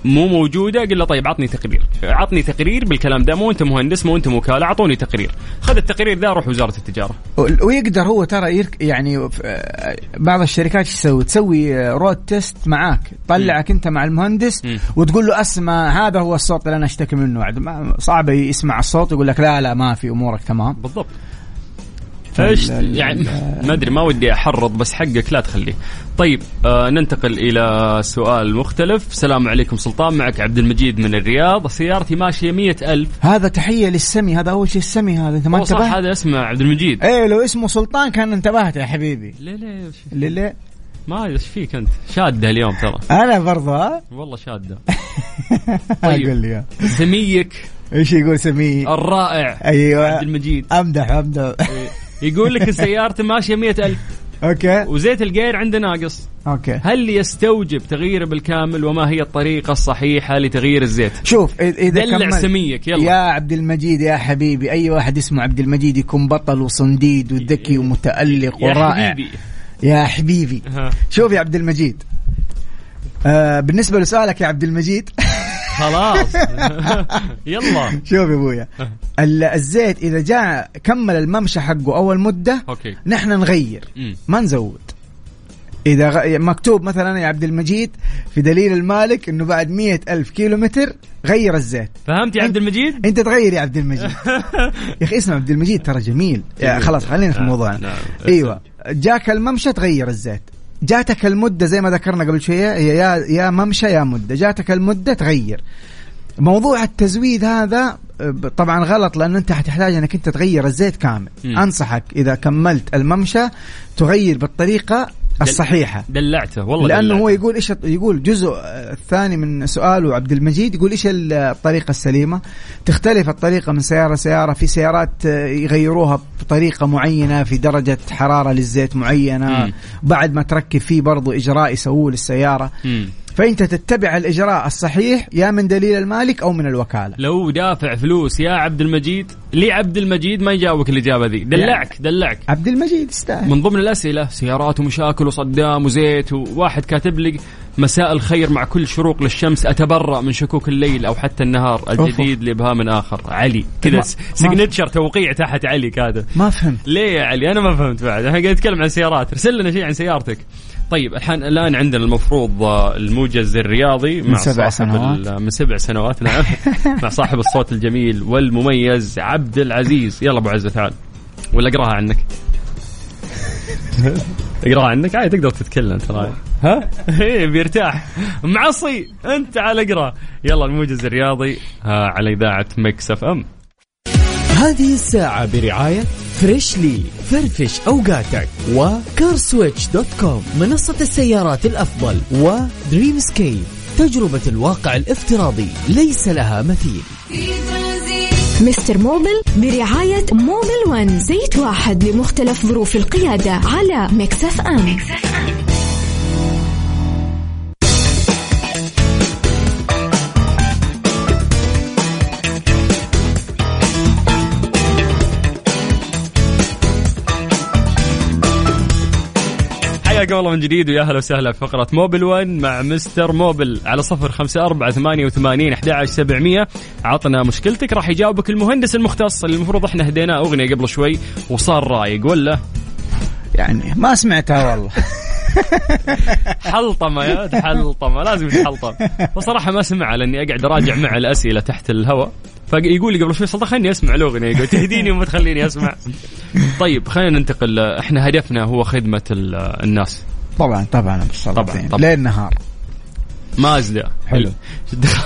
مو موجودة قل له طيب عطني تقرير، عطني تقرير بالكلام ده، مو أنت مهندس مو أنت وكالة، عطوني تقرير. خذ التقرير ده روح وزارة التجارة. ويقدر هو ترى يعني بعض الشركات تسوي تسوي رود تيست معاك، طلعك أنت مع المهندس م. وتقول له أسمع هذا هو الصوت اللي أنا أشتكي منه، صعب يسمع الصوت ويقول لك لا لا ما في، أمورك تمام. بالضبط. فاش يعني ما أدري، ما ودي أحرض بس حقك لا تخليه. طيب آه ننتقل إلى سؤال مختلف. السلام عليكم سلطان، معك عبد المجيد من الرياض، سيارتي ماشية مية ألف. هذا تحية للسمي، هذا أول شيء السمي هذا أنت ما انتبهت. صح، هذا اسمه عبد المجيد. إيه لو اسمه سلطان كان انتبهت يا حبيبي. ليه ليه ليه ليه ما أدري إيش فيك أنت، شادة اليوم ترى. أنا برضه والله شادة. طيب سميك إيش يقول سمي الرائع؟ أيوة عبد المجيد. أمدح أمدح. يقول لك السيارة ماشية مية ألف أوكي، وزيت الجير عنده ناقص أوكي، هل يستوجب تغييره بالكامل، وما هي الطريقة الصحيحة لتغيير الزيت؟ شوف إذا دلع سميك. يلا يا عبد المجيد يا حبيبي، أي واحد اسمه عبد المجيد يكون بطل وصنديد وذكي ومتألق ورائع. يا حبيبي يا حبيبي. شوف يا عبد المجيد، آه بالنسبة لسؤالك يا عبد المجيد. خلاص يلا. شوف يا ابويا، الزيت اذا جاء كمل الممشى حقه اول مده أوكي. نحن نغير م. ما نزود. اذا غ... مكتوب مثلا يا عبد المجيد في دليل المالك انه بعد مية ألف كيلومتر غير الزيت. فهمت يا عبد المجيد؟ انت تغير يا عبد المجيد. يا اخي اسمه عبد المجيد ترى جميل. خلاص خلينا في الموضوع. ايوه جاك الممشى تغير الزيت، جاتك المدة زي ما ذكرنا قبل شوية، يا يا ممشى يا مدة، جاتك المدة تغير. موضوع التزويد هذا طبعا غلط، لأنه أنت هتحتاج أنك أنت تغير الزيت كامل. م. أنصحك إذا كملت الممشى تغير بالطريقة الصحيحة. دلعته والله، لأنه دلعته. هو يقول إيش، يقول جزء الثاني من سؤاله عبد المجيد، يقول إيش الطريقة السليمة. تختلف الطريقة من سيارة سيارة، في سيارات يغيروها بطريقة معينة، في درجة حرارة للزيت معينة، م. بعد ما تركب فيه برضو إجراء يسووه للسيارة. م. فأنت تتبع الإجراء الصحيح يا من دليل المالك أو من الوكالة. لو دافع فلوس يا عبد المجيد لي عبد المجيد ما يجاوبك الإجابة ذي. دلعك دلعك عبد المجيد استاهل. من ضمن الأسئلة سيارات ومشاكل وصدام وزيت، وواحد كاتب لي مساء الخير، مع كل شروق للشمس أتبرأ من شكوك الليل أو حتى النهار الجديد لإبهام آخر. علي كذا سيجنتشر توقيع تحت علي كذا. ما فهمت ليه يا علي؟ أنا ما فهمت بعد. احنا قاعد نتكلم عن سيارات، ارسل لنا شيء عن سيارتك. طيب الحين الآن عندنا المفروض الموجز الرياضي مع سبع سنوات من سبع سنوات نعم. مع صاحب الصوت الجميل والمميز عبد العزيز. يلا أبو عزة تعال، ولا اقراها عنك. اقراها عنك عادي، تقدر تتكلم ترى. ها ايه بيرتاح معصي انت على اقرا. يلا الموجز الرياضي على إذاعة ميكس أف أم. هذه الساعة برعاية فريشلي، فرفش أوقاتك، وكارسويتش دوت كوم منصة السيارات الأفضل، ودريم سكيب تجربة الواقع الافتراضي ليس لها مثيل. مستر موبل برعاية موبل واحد، زيت واحد لمختلف ظروف القيادة، على ميكس أف أم. حياكم الله من جديد ويا اهلا وسهلا في فقرة موبل واحد مع مستر موبل على صفر خمسة أربعة ثمانية وثمانين أحد عشر سبعمية. عطنا مشكلتك راح يجاوبك المهندس المختص اللي المفروض احنا هديناه اغنية قبل شوي وصار رايق ولا يعني ما سمعتها والله. حلطمة يا حلطمة، لازم تحلطم. بصراحة ما سمع لاني اقعد اراجع مع الاسئلة تحت الهواء، فيقول لي قبل شوي سلطان خليني اسمع الاغنية، يقول تهديني وما تخليني اسمع. طيب خلينا ننتقل، احنا هدفنا هو خدمة الناس طبعا طبعا بالصراحة ليل نهار. مازدا حلو،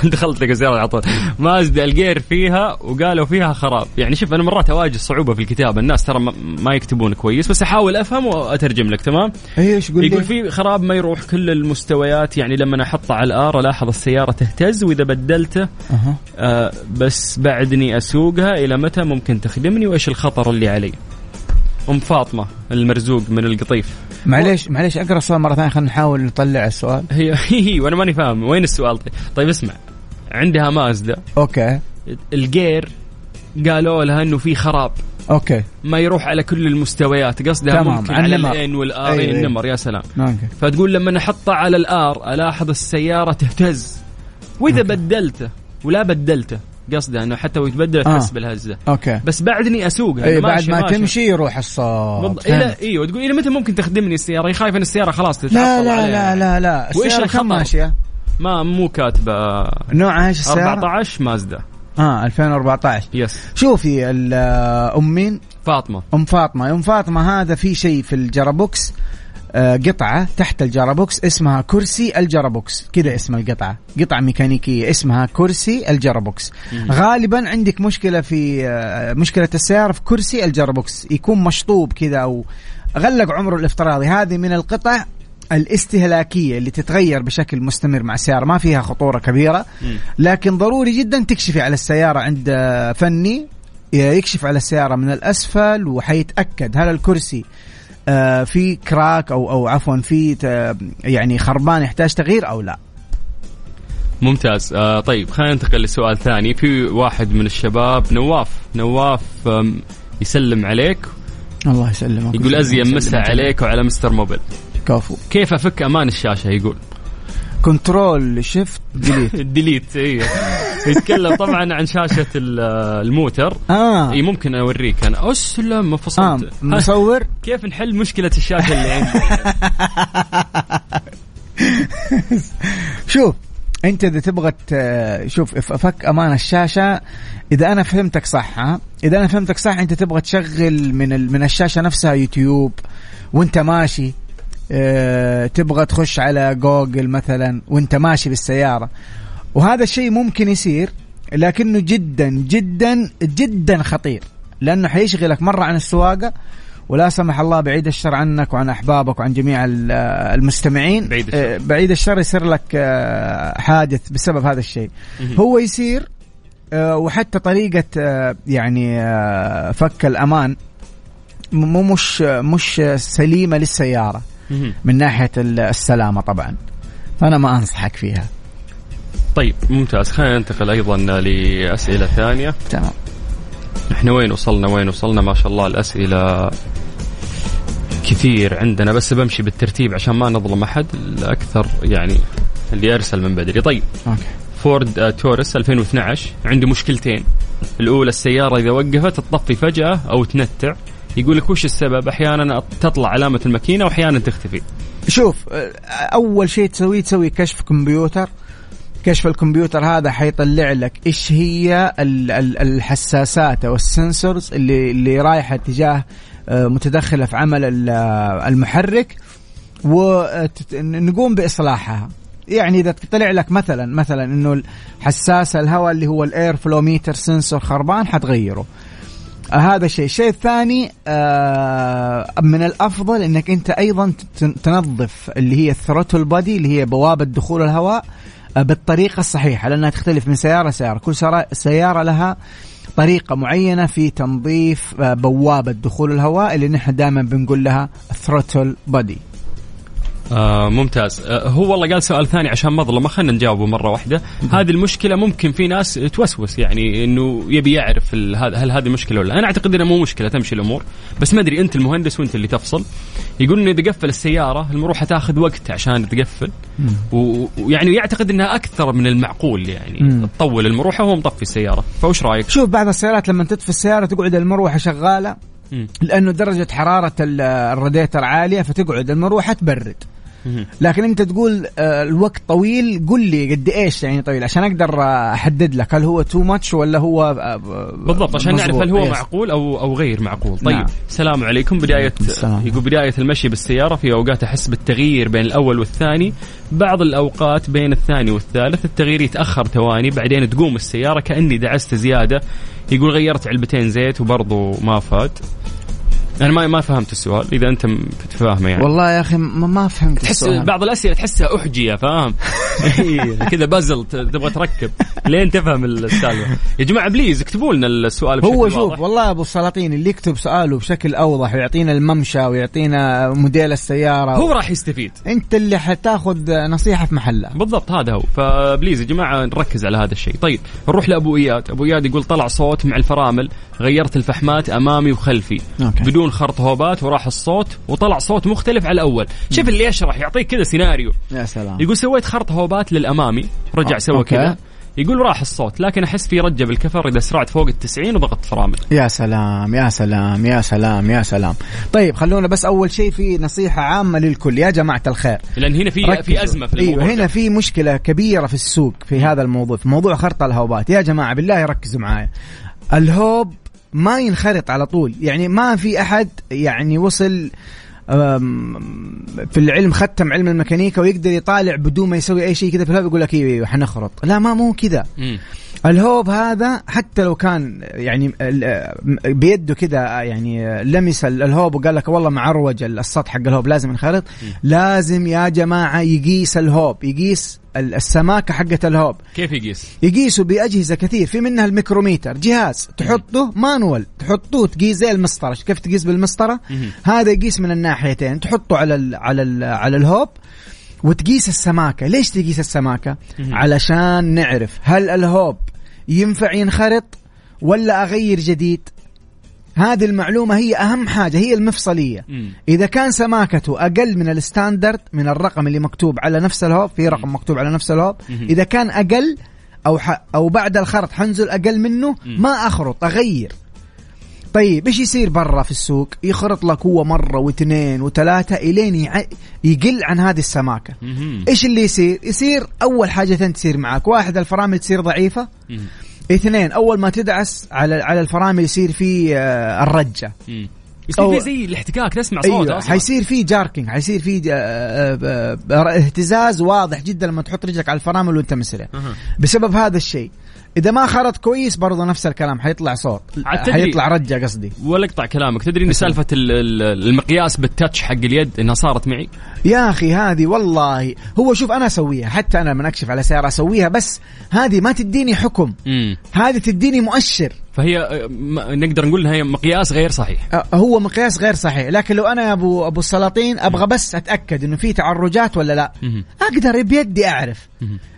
دخلت لك زيارة على طول. مازدا الجير فيها وقالوا فيها خراب. يعني شوف انا مرات اواجه صعوبة في الكتابة، الناس ترى ما يكتبون كويس بس احاول افهم واترجم لك. تمام، ايش يقول؟ يقول في خراب ما يروح كل المستويات، يعني لما احطه على الار الاحظ السيارة تهتز، واذا بدلته أه. آه بس بعدني اسوقها. الى متى ممكن تخدمني وايش الخطر اللي علي؟ ام فاطمه المرزوق من القطيف. معليش معليش اقرا السؤال مره ثانيه، خلينا نحاول نطلع السؤال. هي هي وانا ماني فاهم وين السؤال. طيب اسمع، عندها مازدا اوكي، الجير قالوا لها انه في خراب اوكي ما يروح على كل المستويات، قصدها ممكن على الان والار أي النمر أي. يا سلام أوكي. فتقول لما نحطه على الار الاحظ السياره تهتز واذا أوكي. بدلته ولا بدلته، قصده أنه حتى ويتبدل تحس آه. بالهزة أوكي. بس بعدني أسوق أيه، بعد ما ماشي. تمشي يروح الصوت إلى إيه، وتقول إلى متى ممكن تخدمني السيارة؟ خايف أن السيارة خلاص تتعطل عليها. لا لا لا لا السيارة كم ماشية؟ ما مو كاتبة نوعها إيش السيارة؟ أربعة عشر مازدا آه ألفين وأربعة عشر يس. شوفي الأمين فاطمة، أم فاطمة أم فاطمة هذا في شيء في الجرابوكس، قطعة تحت الجرابوكس اسمها كرسي الجرابوكس، كده اسم القطعة، قطعة ميكانيكية اسمها كرسي الجرابوكس. غالبا عندك مشكلة في مشكلة السيارة في كرسي الجرابوكس، يكون مشطوب كده أو غلق عمره الافتراضي. هذه من القطع الاستهلاكية اللي تتغير بشكل مستمر مع السيارة، ما فيها خطورة كبيرة، لكن ضروري جدا تكشفي على السيارة عند فني يكشف على السيارة من الأسفل وحيتأكد هل الكرسي آه في كراك أو أو عفوا في يعني خربان يحتاج تغيير أو لا. ممتاز. آه طيب خلينا ننتقل لسؤال ثاني. في واحد من الشباب نواف نواف يسلم عليك. الله يسلمك. يقول أزي مسا عليك وعلى مستر موبل. كفو. كيف أفك أمان الشاشة؟ يقول كنترول شيفت ديليت. ديليت إيه. يتكلم طبعا عن شاشة الموتر. آه. إيه ممكن أوريك أنا. أسلم مفصلت. آه. مصور. كيف نحل مشكلة الشاشة اللي عندي؟ شوف أنت إذا تبغى شوف أفك أمان الشاشة، إذا أنا فهمتك صح ها إذا أنا فهمتك صح أنت تبغى تشغل من من الشاشة نفسها يوتيوب وأنت ماشي، أه تبغى تخش على جوجل مثلا وانت ماشي بالسيارة، وهذا الشيء ممكن يصير لكنه جدا جدا جدا خطير، لأنه حيشغلك مرة عن السواقة، ولا سمح الله بعيد الشر عنك وعن أحبابك وعن جميع المستمعين، بعيد الشر, أه بعيد الشر يصير لك أه حادث بسبب هذا الشيء. هو يصير أه وحتى طريقة أه يعني أه فك الأمان مو مش مش سليمة للسيارة من ناحية السلامة طبعا، فأنا ما أنصحك فيها. طيب ممتاز، خلينا ننتقل أيضا لأسئلة ثانية. تمام، نحن وين وصلنا وين وصلنا ما شاء الله، الأسئلة كثير عندنا بس بمشي بالترتيب عشان ما نظلم أحد، الأكثر يعني اللي أرسل من بدري. طيب أوكي. فورد تورس ألفين واثناشر، عندي مشكلتين، الأولى السيارة إذا وقفت تطفي فجأة أو تنتع، يقول لك وش السبب؟ أحيانا تطلع علامة الماكينة وأحيانا تختفي. شوف أول شيء تسوي تسوي كشف كمبيوتر، كشف الكمبيوتر هذا حيطلع لك إيش هي الحساسات أو السنسورز اللي اللي رايحة تجاه متدخلة في عمل المحرك، ونقوم بإصلاحها. يعني إذا تطلع لك مثلا مثلا إنه حساس الهواء اللي هو الإير فلوميتر سنسور خربان، حتغيره. هذا شيء. الشيء الثاني آه من الأفضل أنك أنت أيضا تنظف اللي هي الثروتل بادي اللي هي بوابة دخول الهواء آه بالطريقة الصحيحة، لأنها تختلف من سيارة سيارة، كل سيارة لها طريقة معينة في تنظيف بوابة دخول الهواء اللي نحن دائما بنقول لها ثروتل بودي. آه ممتاز. آه هو والله قال سؤال ثاني عشان مظلمة خلنا نجاوبه مرة واحدة. هذه المشكلة ممكن في ناس توسوس يعني إنه يبي يعرف هل هذه مشكلة ولا. أنا أعتقد إنها مو مشكلة تمشي الأمور بس ما أدري أنت المهندس وأنت اللي تفصل. يقول إنه إذا قفل السيارة المروحة تأخذ وقت عشان تقفل ويعني يعتقد إنها أكثر من المعقول يعني تطول المروحة وهو مطفي السيارة. فوش رأيك؟ شوف بعض السيارات لما تطفي السيارة تقعد المروحة شغالة لأنه درجة حرارة الراديتر عالية فتقعد المروحة تبرد. لكن انت تقول الوقت طويل قل لي قد ايش يعني طويل عشان اقدر احدد لك هل هو تو ماتش ولا هو بالضبط عشان مزبوط. نعرف هل هو معقول او او غير معقول. طيب نعم. السلام عليكم. بدايه السلام. يقول بدايه المشي بالسياره في اوقات احس بالتغيير بين الاول والثاني بعض الاوقات بين الثاني والثالث التغيير يتاخر ثواني بعدين تقوم السياره كاني دعست زياده. يقول غيرت علبتين زيت وبرضه ما فاد. أنا ما ما فهمت السؤال إذا أنت تفهمه يعني. والله يا أخي ما ما فهمت. تحس بعض الأسئلة تحسها أحجية فاهم كذا بازل تبغى تركب لين تفهم السالفة. يا جماعة بليز اكتبوا لنا السؤال بشكل واضح. هو شوف والله أبو السلاطين اللي يكتب سؤاله بشكل أوضح ويعطينا الممشى ويعطينا موديل السيارة هو و... راح يستفيد. أنت اللي حتاخد نصيحة في محلها. بالضبط هذا هو. فبليز يا جماعة نركز على هذا الشيء. طيب نروح لأبو إياد. أبو إياد يقول طلع صوت مع الفرامل غيرت الفحمات أمامي وخلفي أوكي. بدون خرط هوبات وراح الصوت وطلع صوت مختلف على الأول. شوف اللي يشرح يعطيك كذا سيناريو. يا سلام. يقول سويت خرط هوبات للأمامي رجع سوى كذا يقول راح الصوت لكن أحس في رجة بالكفر إذا سرعت فوق التسعين وضغط فرامل. يا سلام يا سلام يا سلام يا سلام. طيب خلونا بس أول شيء في نصيحة عامة للكل يا جماعة الخير لأن هنا في في أزمة في الموضوع. أيوه هنا في مشكلة كبيرة في السوق في هذا الموضوع في موضوع خرط الهوبات. يا جماعة بالله ركزوا معايا. الهوب ما ينخرط على طول يعني ما في أحد يعني وصل في العلم ختم علم الميكانيكا ويقدر يطالع بدون ما يسوي أي شيء كده في الهوب يقول لك إيه حنخرط. لا ما مو كده. الهوب هذا حتى لو كان يعني بيده كده يعني لمس الهوب وقال لك والله معروج السطح حق الهوب لازم نخرط. لازم يا جماعة يقيس الهوب يقيس السماكة حقة الهوب. كيف يقيس؟ يقيسوا بأجهزة كثير في منها الميكروميتر جهاز تحطه مانوال تحطه تقيس زي المسطرة. كيف تقيس بالمسطرة؟ هذا يقيس من الناحيتين تحطه على ال على ال على الهوب وتقيس السماكة. ليش تقيس السماكة؟ علشان نعرف هل الهوب ينفع ينخرط ولا أغير جديد. هذه المعلومة هي أهم حاجة هي المفصلية. م. إذا كان سماكته أقل من الستاندرد من الرقم اللي مكتوب على نفس الهوب في رقم م. مكتوب على نفس الهوب م. إذا كان أقل أو ح... أو بعد الخرط حنزل أقل منه م. ما أخرط أغير. طيب إيش يصير برا في السوق يخرط لك هو مرة واثنين وثلاثة إلين يع... يقل عن هذه السماكة. م. إيش اللي يصير؟ يصير أول حاجتين تصير معك. واحد الفرامل تصير ضعيفة. م. اثنين اول ما تدعس على على الفرامل يصير في الرجه يصير في زي الاحتكاك تسمع صوت. أيوة. حيصير في جاركينج حيصير في اهتزاز واضح جدا لما تحط رجلك على الفرامل وانت مسرع بسبب هذا الشيء. إذا ما خرط كويس برضه نفس الكلام حيطلع صوت حيطلع رجة قصدي. ولا اقطع كلامك. تدري إن سالفة المقياس بالتاتش حق اليد إنها صارت معي يا أخي هذه والله. هو شوف أنا أسويها حتى أنا من أكشف على سيارة أسويها بس هذه ما تديني حكم هذه تديني مؤشر. فهي نقدر نقول هي مقياس غير صحيح. هو مقياس غير صحيح لكن لو أنا يا أبو أبو السلاطين أبغى بس أتأكد إنه في تعرجات ولا لا أقدر بيدي أعرف.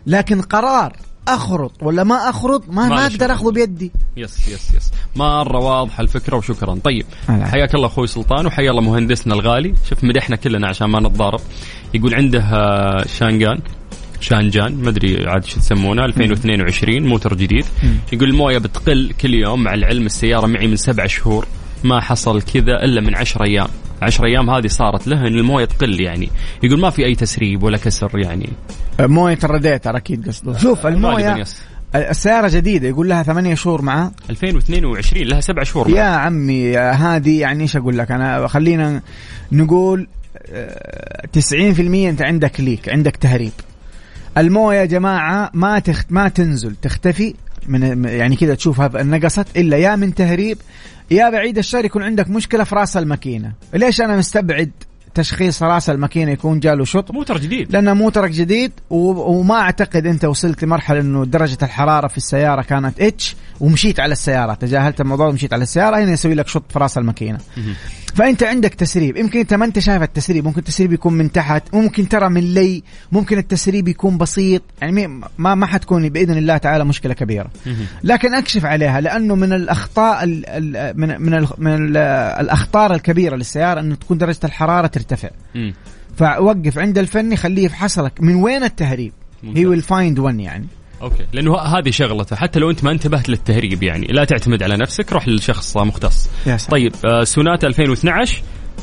لكن قرار أخرط ولا ما أخرط ما, ما أقدر أخذه بيدي. يس يس يس مرة واضحة الفكرة وشكرا. طيب حياك الله أخوي سلطان وحيا الله مهندسنا الغالي. شوف مدحنا كلنا عشان ما نتضارب. يقول عنده شانجان شانجان ما أدري عاد شو تسمونه ألفين واثنين وعشرين موتر جديد. يقول الموية بتقل كل يوم مع العلم السيارة معي من سبع شهور ما حصل كذا إلا من عشر أيام. عشر أيام هذه صارت له إن الموية تقل يعني. يقول ما في أي تسريب ولا كسر يعني موية الراديتر أكيد قصده. شوف الموية السيارة جديدة يقول لها ثمانية شهور معها ألفين واثنين وعشرين لها سبعة شهور معها. يا عمي هذه يعني إيش أقول لك أنا خلينا نقول تسعين في المية أنت عندك ليك عندك تهريب. الموية يا جماعة ما تخت ما تنزل تختفي من يعني كذا تشوفها نقصت إلا يا من تهريب يا بعيد الشر يكون عندك مشكلة في راس الماكينة. ليش أنا مستبعد تشخيص راس الماكينه يكون جاله شطب، موتر جديد، لانه موترك جديد. وما اعتقد انت وصلت لمرحله انه درجه الحراره في السياره كانت اتش ومشيت على السياره، تجاهلت الموضوع ومشيت على السياره، هنا يسوي لك شطب في راس الماكينه. فانت عندك تسريب، يمكن انت ما انت شايف التسريب، ممكن التسريب يكون من تحت، ممكن ترى من لي، ممكن التسريب يكون بسيط، يعني ما ما حتكون باذن الله تعالى مشكله كبيره، لكن اكشف عليها، لانه من الاخطاء ال من من, ال من ال الاخطار الكبيره للسياره انه تكون درجه الحراره ترتفع. فوقف عند الفني، خليه في حصرك من وين التهريب، هي ويل فايند ون يعني. اوكي، لانه هذه شغلته، حتى لو انت ما انتبهت للتهريب يعني لا تعتمد على نفسك، روح للشخص مختص. طيب آه سوناتا ألفين واثناشر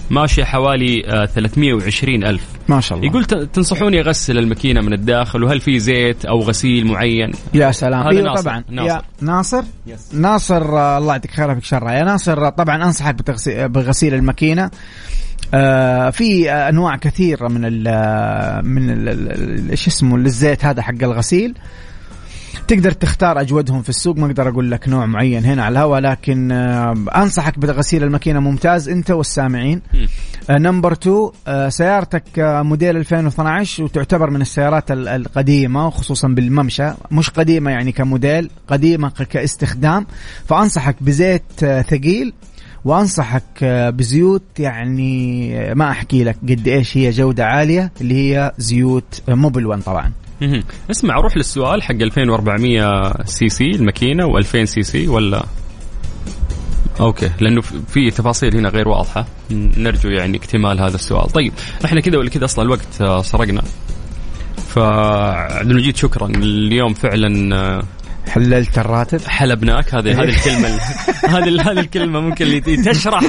ماشيه حوالي آه ثلاثمية وعشرين ألف، ما شاء الله. يقول تنصحوني اغسل الماكينه من الداخل، وهل في زيت او غسيل معين؟ يا سلام، ايوه طبعا ناصر. يا ناصر يس. ناصر آه الله يعطيك خير فيك شر يا ناصر. طبعا انصحك بغسيل الماكينه، آه في آه انواع كثيره من ال من ايش اسمه الزيت هذا حق الغسيل، تقدر تختار أجودهم في السوق، ما أقدر أقول لك نوع معين هنا على الهواء، لكن أنصحك بغسيل الماكينة ممتاز أنت والسامعين. نمبر تو، سيارتك موديل ألفين واثناشر وتعتبر من السيارات القديمة خصوصا بالممشى، مش قديمة يعني كموديل، قديمة كاستخدام، فأنصحك بزيت ثقيل، وأنصحك بزيوت يعني ما أحكي لك قد إيش هي جودة عالية، اللي هي زيوت موبل واحد طبعا. اسمع، اروح للسؤال حق ألفين وأربعمية سي سي الماكينه و2000 سي سي ولا؟ اوكي، لانه في تفاصيل هنا غير واضحه، نرجو يعني اكتمال هذا السؤال. طيب احنا كذا ولا كذا اصلا الوقت سرقنا، فعبد المجيد شكرا اليوم فعلا، حللت الراتب، حلبناك. هذه هذه الكلمه هذه هذه الكلمه ممكن اللي تشرح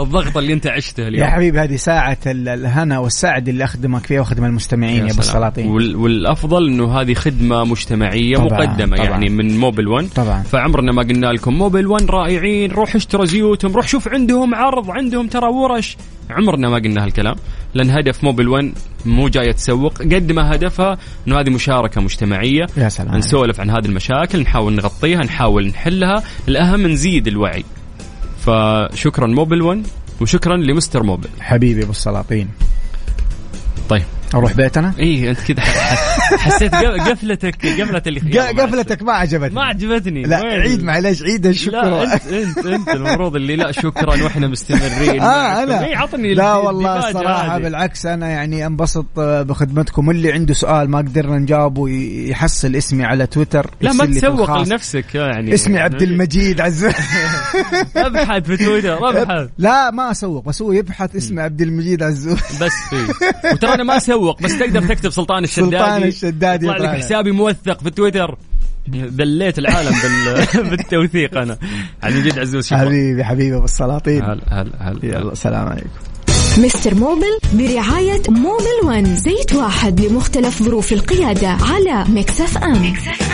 الضغط اللي انت عشته اليوم يا حبيبي. هذه ساعه الهنا والسعد اللي اخدمك فيها واخدم المستمعين يا ابو السلاطين، والافضل انه هذه خدمه مجتمعيه طبعًا مقدمه طبعًا يعني من موبل ون طبعًا. فعمرنا ما قلنا لكم موبل ون رائعين، روح اشتروا زيوتهم، روح شوف عندهم عرض، عندهم ترى ورش، عمرنا ما قلنا هالكلام، لأن هدف موبل ون مو جاية تسوق قد ما هدفها أنه هذه مشاركة مجتمعية، نسولف عن هذه المشاكل، نحاول نغطيها، نحاول نحلها، الأهم نزيد الوعي. فشكرا موبل ون، وشكرا لمستر موبل حبيبي بالسلاطين. طيب أروح بيتنا؟ إيه أنت كده حسيت قفلتك قفلتك اللي قفلتك ما عجبتني ما عجبتني لا عيد، معلش عيد الشكر. أنت أنت أنت المفروض اللي لا شكرا وإحنا مستمرين. آه أنا إيه عطني لا والله الصراحة هذه. بالعكس أنا يعني أنبسط بخدمتكم. اللي عنده سؤال ما قدرنا نجاوبه يحصل اسمي على تويتر، لا ما تسوق لنفسك يعني، اسمي عبد المجيد عزوز. أبحث في تويتر، أبحث، لا ما أسوق بس هو يبحث اسمي عبد المجيد عزوز بس فيه، وترى أنا ما أسوق بس تقدر تكتب سلطان الشدادي، سلطان الشدادي يطلع لك حسابي موثق في تويتر. دليت العالم بالتوثيق أنا. عبد المجيد عزوز حبيبي حبيبي بالسلاطين، هلا هلا يلا سلام عليكم. مستر موبل برعاية موبل ون، زيت واحد لمختلف ظروف القيادة، على ميكس أف أم.